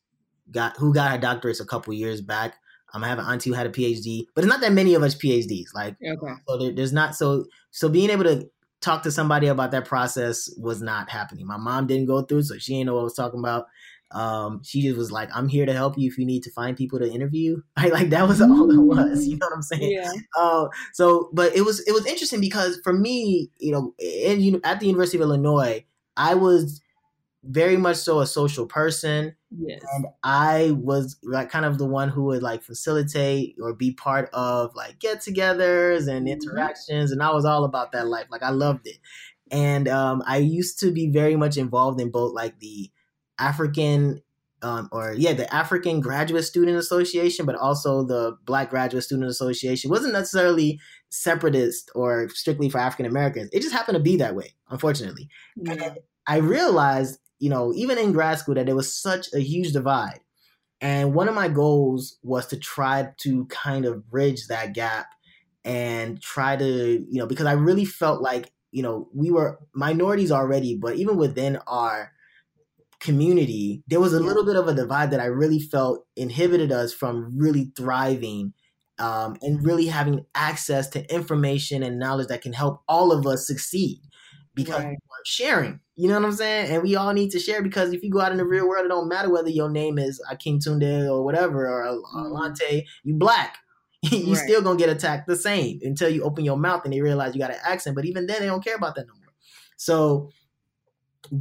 got who got her doctorates a couple years back. Um, I have an auntie who had a PhD, but it's not that many of us PhDs. Like, okay. so there, there's not so so being able to talk to somebody about that process was not happening. My mom didn't go through, so she didn't know what I was talking about. Um, she just was like, I'm here to help you if you need to find people to interview. I, like that was all it was, you know what I'm saying? Yeah. Uh, so, but it was, it was interesting because for me, you know, in, you know, at the University of Illinois, I was very much so a social person. Yes. And I was like kind of the one who would like facilitate or be part of like get-togethers and interactions. And I was all about that life. Like I loved it. And um, I used to be very much involved in both like the African um, or yeah, the African Graduate Student Association, but also the Black Graduate Student Association. It wasn't necessarily separatist or strictly for African Americans. It just happened to be that way, unfortunately. Yeah. And I realized, you know, even in grad school that there was such a huge divide. And one of my goals was to try to kind of bridge that gap and try to, you know, because I really felt like, you know, we were minorities already, but even within our community, there was a little bit of a divide that I really felt inhibited us from really thriving um, and really having access to information and knowledge that can help all of us succeed because right. sharing. You know what I'm saying? And we all need to share, because if you go out in the real world, it don't matter whether your name is Akintunde or whatever, or Alante, you black. you right. still going to get attacked the same until you open your mouth and they realize you got an accent. But even then, they don't care about that no more. So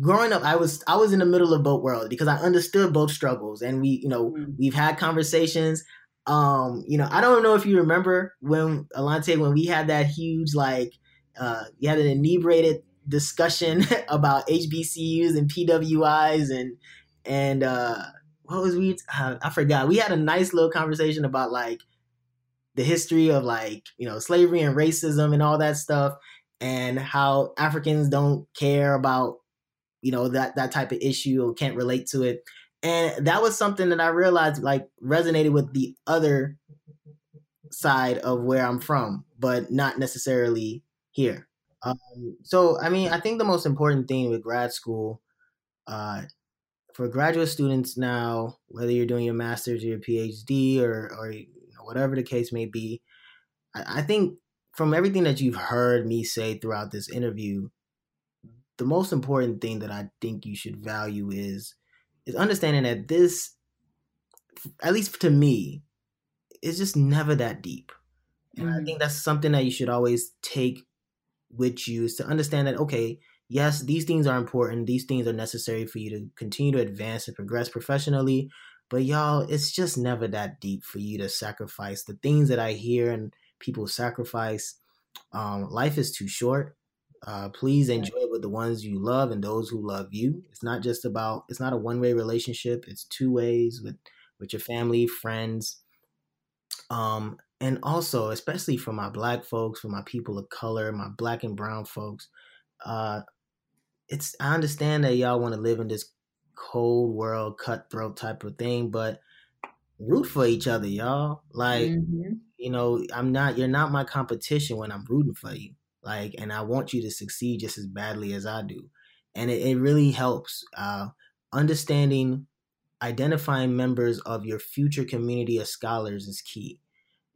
growing up, I was I was in the middle of both worlds, because I understood both struggles. And we, you know, mm. we've had conversations. Um, you know, I don't know if you remember when, Alante, when we had that huge, like, uh, you had an inebriated discussion about H B C Us and P W Is and, and uh, what was we, uh, I forgot. We had a nice little conversation about, like, the history of, like, you know, slavery and racism and all that stuff, and how Africans don't care about, you know, that, that type of issue, or can't relate to it. And that was something that I realized, like, resonated with the other side of where I'm from, but not necessarily here. Um, so, I mean, I think the most important thing with grad school, uh, for graduate students now, whether you're doing your master's or your PhD or, or, whatever the case may be, I think from everything that you've heard me say throughout this interview, the most important thing that I think you should value is is understanding that this, at least to me, is just never that deep. And mm-hmm. I think that's something that you should always take with you, is to understand that, okay, yes, these things are important. These things are necessary for you to continue to advance and progress professionally. But y'all, it's just never that deep for you to sacrifice the things that I hear and people sacrifice. Um, life is too short. Uh, please enjoy it with the ones you love and those who love you. It's not just about, it's not a one-way relationship. It's two ways with, with your family, friends. Um, and also, especially for my Black folks, for my people of color, my Black and brown folks, uh, it's, I understand that y'all want to live in this cold world, cutthroat type of thing, but root for each other, y'all. Like, mm-hmm. you know, I'm not, you're not my competition when I'm rooting for you. Like, and I want you to succeed just as badly as I do. And it, it really helps. Uh, understanding, identifying members of your future community of scholars is key.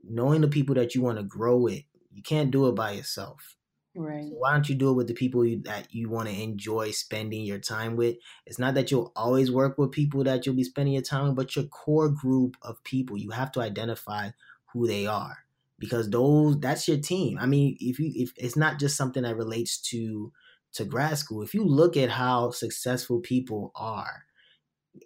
Knowing the people that you want to grow with. You can't do it by yourself. Right. So why don't you do it with the people you, that you want to enjoy spending your time with? It's not that you'll always work with people that you'll be spending your time with, but your core group of people, you have to identify who they are, because those, that's your team. I mean, if you, if it's not just something that relates to, to grad school, if you look at how successful people are,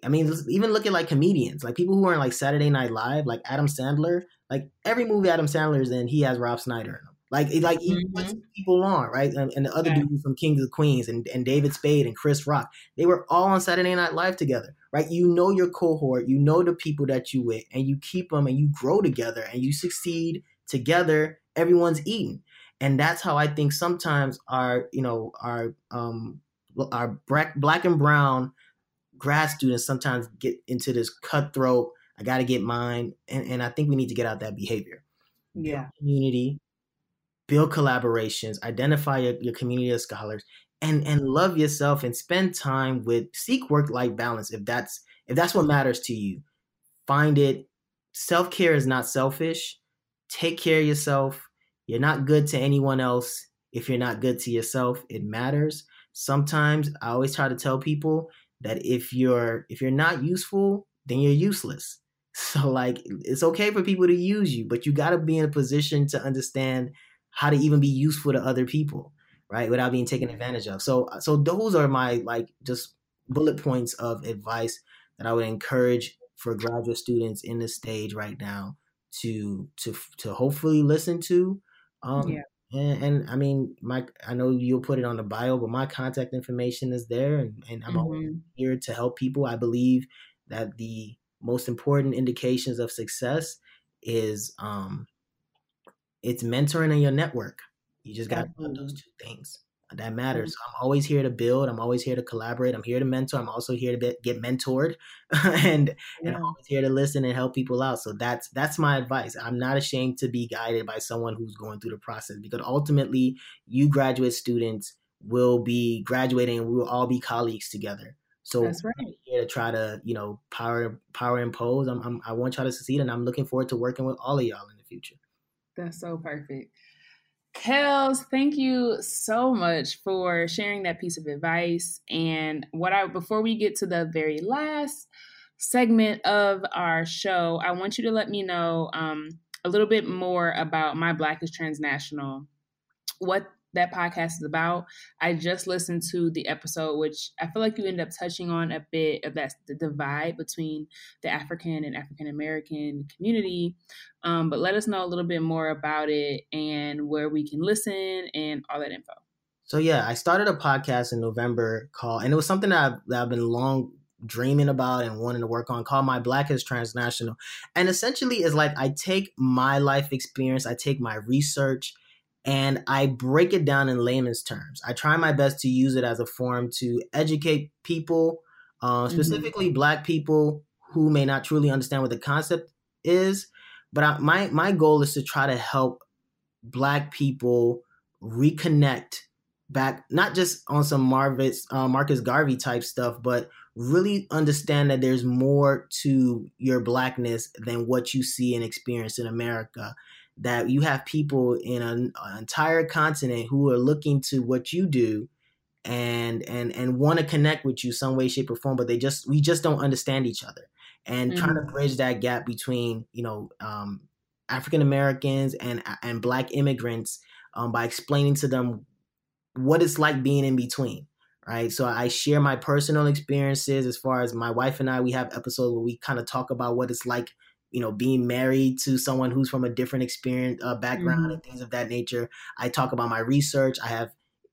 I mean, even look at, like, comedians, like people who are in, like, Saturday Night Live, like Adam Sandler, like every movie Adam Sandler's in, he has Rob Schneider in them. Like, like he mm-hmm. puts people on, right? And, and the other yeah. dudes from Kings of Queens and, and David Spade and Chris Rock, they were all on Saturday Night Live together, right? You know your cohort, you know the people that you with, and you keep them and you grow together and you succeed together. Everyone's eating. And that's how I think sometimes our, you know, our, um, our black, black and brown grad students sometimes get into this cutthroat, I got to get mine. And, and I think we need to get out that behavior. Yeah. Community. Build collaborations, identify your, your community of scholars, and, and love yourself and spend time with, seek work-life balance. If that's, if that's what matters to you, find it. Self-care is not selfish. Take care of yourself. You're not good to anyone else if you're not good to yourself. It matters. Sometimes I always try to tell people that if you're, if you're not useful, then you're useless. So, like, it's okay for people to use you, but you got to be in a position to understand how to even be useful to other people, right? Without being taken advantage of. So, so those are my, like, just bullet points of advice that I would encourage for graduate students in this stage right now to, to, to hopefully listen to. Um, yeah. and, and I mean, my, I know you'll put it on the bio, but my contact information is there, and, and I'm mm-hmm. always here to help people. I believe that the most important indications of success is, um, it's mentoring and your network. You just got to do those two things. That matters. Mm-hmm. I'm always here to build. I'm always here to collaborate. I'm here to mentor. I'm also here to be, get mentored. and, yeah. and I'm always here to listen and help people out. So that's that's my advice. I'm not ashamed to be guided by someone who's going through the process, because ultimately you graduate students will be graduating and we will all be colleagues together. So that's right. I'm here to try to, you know, power, power and pose. I'm, I'm, I want y'all to succeed, and I'm looking forward to working with all of y'all in the future. That's so perfect. Kels, thank you so much for sharing that piece of advice. And what I before we get to the very last segment of our show, I want you to let me know um, a little bit more about My Black Is Transnational, what that podcast is about. I just listened to the episode, which I feel like you ended up touching on a bit of that, the divide between the African and African-American community. Um, but let us know a little bit more about it and where we can listen and all that info. So yeah, I started a podcast in November called, and it was something that I've, that I've been long dreaming about and wanting to work on, called My Black Is Transnational. And essentially it's like, I take my life experience, I take my research, and I break it down in layman's terms. I try my best to use it as a forum to educate people, uh, specifically mm-hmm. Black people who may not truly understand what the concept is. But I, my, my goal is to try to help Black people reconnect back, not just on some Marvis, uh, Marcus Garvey type stuff, but really understand that there's more to your Blackness than what you see and experience in America. That you have people in an, an entire continent who are looking to what you do and and and want to connect with you some way, shape, or form, but they just we just don't understand each other. And mm-hmm. trying to bridge that gap between, you know, um, African Americans and and Black immigrants um, by explaining to them what it's like being in between. Right. So I share my personal experiences as far as my wife and I, we have episodes where we kind of talk about what it's like, you know, being married to someone who's from a different experience, uh, background mm-hmm. and things of that nature. I talk about my research. I have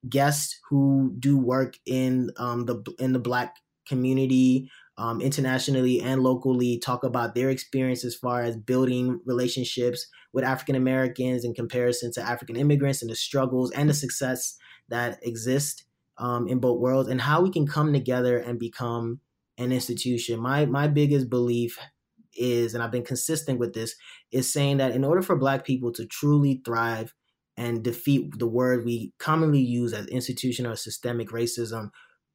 guests who do work in um, the in the Black community, um, internationally and locally, talk about their experience as far as building relationships with African Americans in comparison to African immigrants and the struggles and the success that exist um, in both worlds, and how we can come together and become an institution. My my biggest belief is, and I've been consistent with this, is saying that in order for Black people to truly thrive and defeat the word we commonly use as institutional or systemic racism,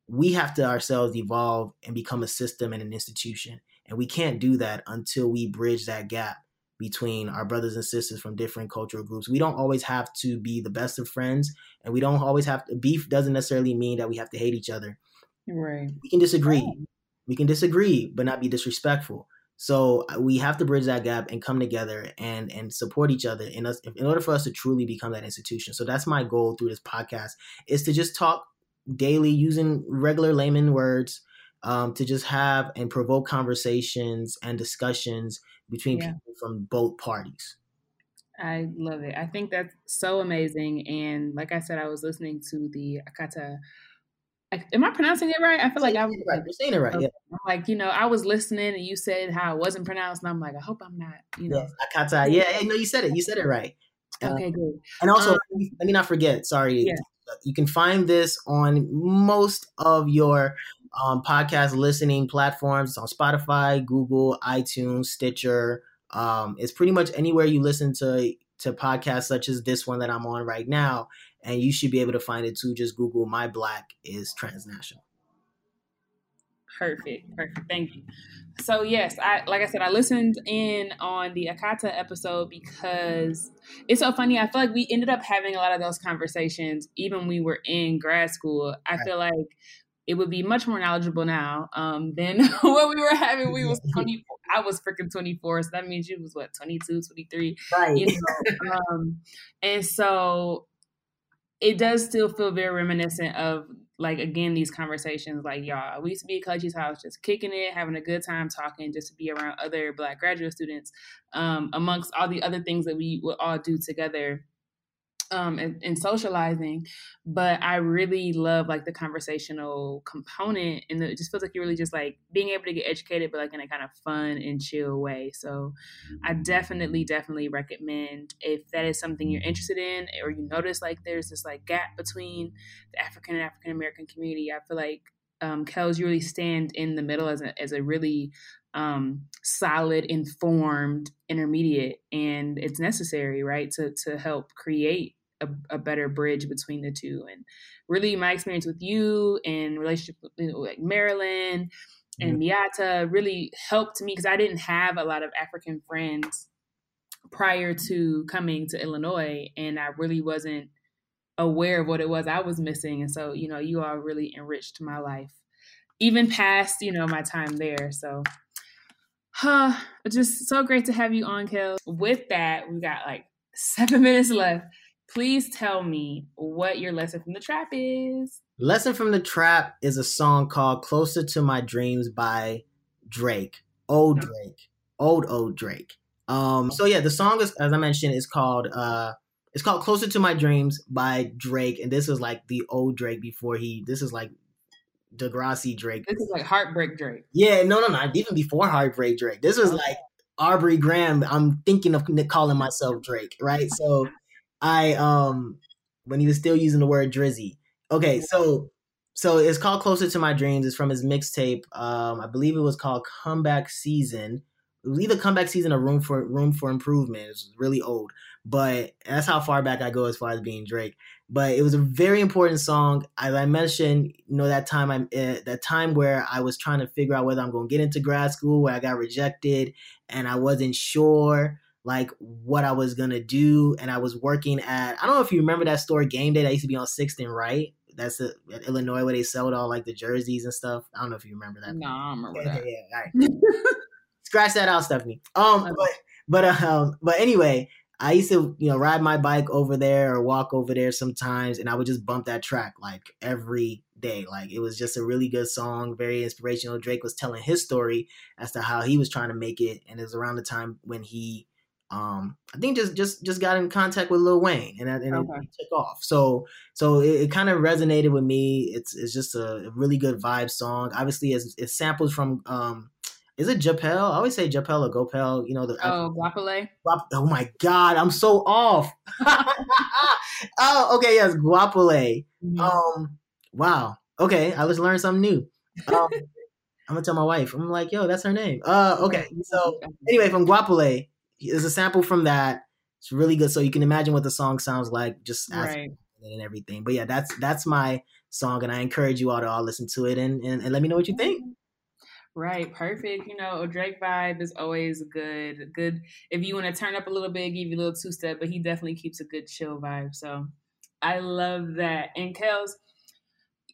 we have to ourselves evolve and become a system and an institution. And we can't do that until we bridge that gap between our brothers and sisters from different cultural groups. We don't always have to be the best of friends, and we don't always have to, beef doesn't necessarily mean that we have to hate each other. Right. We can disagree. Right. We can disagree, but not be disrespectful. So we have to bridge that gap and come together and, and support each other in us in order for us to truly become that institution. So that's my goal through this podcast, is to just talk daily using regular layman words, um, to just have and provoke conversations and discussions between yeah. people from both parties. I love it. I think that's so amazing. And like I said, I was listening to the Akata. Am I pronouncing it right? I feel like I was right. You're saying it right. Yeah. I'm like, you know, I was listening and you said how it wasn't pronounced, and I'm like, I hope I'm not, you know. Yeah, Akata. Yeah, no, you said it. You said it right. Okay, uh, good. And also, um, let me not forget. Sorry, yeah. You can find this on most of your um, podcast listening platforms. It's on Spotify, Google, iTunes, Stitcher. Um, it's pretty much anywhere you listen to to podcasts, such as this one that I'm on right now. And you should be able to find it too. Just Google My Black Is Transnational. Perfect. Perfect. Thank you. So yes, I like I said, I listened in on the Akata episode because it's so funny. I feel like we ended up having a lot of those conversations even when we were in grad school. I right. feel like it would be much more knowledgeable now um, than what we were having. We was twenty-four. I was freaking twenty-four. So that means you was, what, twenty-two, twenty-three? Right. You know? um, and so... It does still feel very reminiscent of, like, again, these conversations. Like, y'all, we used to be at Kelechi's house just kicking it, having a good time talking, just to be around other Black graduate students, um, amongst all the other things that we would all do together um, and, and socializing. But I really love, like, the conversational component. And it just feels like you're really just, like, being able to get educated, but, like, in a kind of fun and chill way. So I definitely, definitely recommend, if that is something you're interested in, or you notice, like, there's this, like, gap between the African and African-American community. I feel like um, Kels, you really stand in the middle as a, as a really um, solid, informed intermediate, and it's necessary, right, to to help create a, a better bridge between the two. And really, my experience with you and relationship with, you know, like Marilyn and yeah. Miata really helped me, because I didn't have a lot of African friends prior to coming to Illinois, and I really wasn't aware of what it was I was missing. And so, you know, you all really enriched my life, even past, you know, my time there. So huh, just so great to have you on, Kel. With that, we got like seven minutes left. Please tell me what your lesson from the trap is. Lesson from the Trap is a song called Closer to My Dreams by Drake. Old Drake. Old, old Drake. Um, so yeah, the song is, as I mentioned, is called uh it's called Closer to My Dreams by Drake. And this is like the old Drake before he this is like Degrassi Drake. This is like Heartbreak Drake. Yeah, no, no, no. Even before Heartbreak Drake. This was like Aubrey Graham. I'm thinking of calling myself Drake, right? So I um when he was still using the word drizzy. Okay, so so it's called Closer to My Dreams. It's from his mixtape. Um, I believe it was called Comeback Season. It was either Comeback Season or Room for Room for Improvement. It's really old, but that's how far back I go as far as being Drake. But it was a very important song. As I mentioned, you know, that time I uh, that time where I was trying to figure out whether I'm going to get into grad school, where I got rejected, and I wasn't sure like what I was gonna do, and I was working at, I don't know if you remember that store Game Day that used to be on sixth and Wright. That's a, at Illinois, where they sold all like the jerseys and stuff. I don't know if you remember that. No, I remember yeah, that. Yeah, yeah. All right. Scratch that out, Stephanie. Um, but but um, but anyway, I used to you know ride my bike over there or walk over there sometimes, and I would just bump that track like every day. Like it was just a really good song, very inspirational. Drake was telling his story as to how he was trying to make it, and it was around the time when he. Um, I think just, just, just got in contact with Lil Wayne, and, and okay. it, it took off. So, so it, it kind of resonated with me. It's, it's just a really good vibe song. Obviously, it's, it's samples from, um, is it Japel? I always say Japel or Gopel. You know the oh Guapole. Oh my God, I'm so off. Oh, okay, yes, Guapole. Mm-hmm. Um, wow. Okay, I just learned something new. Um, I'm gonna tell my wife. I'm like, yo, that's her name. Uh, okay. So anyway, from Guapole. It's a sample from that. It's really good. So you can imagine what the song sounds like, just right. and everything. But yeah, that's that's my song, and I encourage you all to all listen to it and, and, and let me know what you think. Right, perfect. You know, a Drake vibe is always good. Good if you want to turn up a little bit, give you a little two step, but he definitely keeps a good chill vibe. So I love that. And Kels,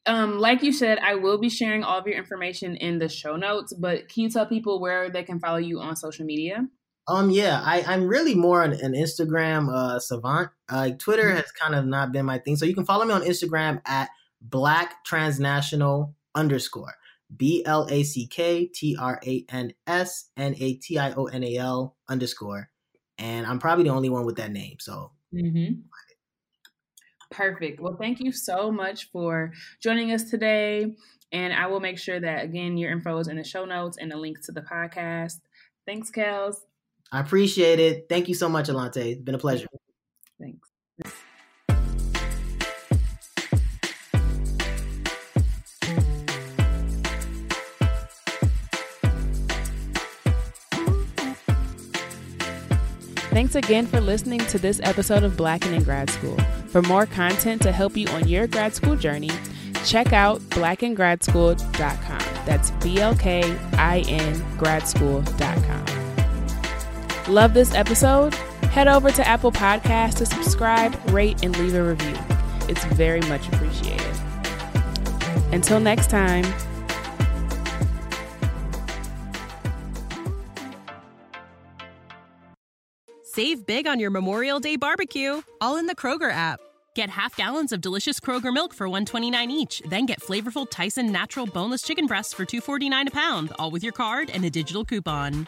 um, like you said, I will be sharing all of your information in the show notes. But can you tell people where they can follow you on social media? Um, yeah, I, I'm really more an, an Instagram uh, savant. Uh, Twitter has kind of not been my thing. So you can follow me on Instagram at blacktransnational underscore, B L A C K T R A N S N A T I O N A L underscore. And I'm probably the only one with that name. So. Mm-hmm. Perfect. Well, thank you so much for joining us today. And I will make sure that, again, your info is in the show notes and the link to the podcast. Thanks, Kels. I appreciate it. Thank you so much, Alante. It's been a pleasure. Thanks. Thanks again for listening to this episode of Black and in Grad School. For more content to help you on your grad school journey, check out black in grad school dot com. That's B L K I N grad school dot com. Love this episode? Head over to Apple Podcasts to subscribe, rate, and leave a review. It's very much appreciated. Until next time. Save big on your Memorial Day barbecue, all in the Kroger app. Get half gallons of delicious Kroger milk for one dollar and twenty-nine cents each. Then get flavorful Tyson Natural Boneless Chicken Breasts for two dollars and forty-nine cents a pound, all with your card and a digital coupon.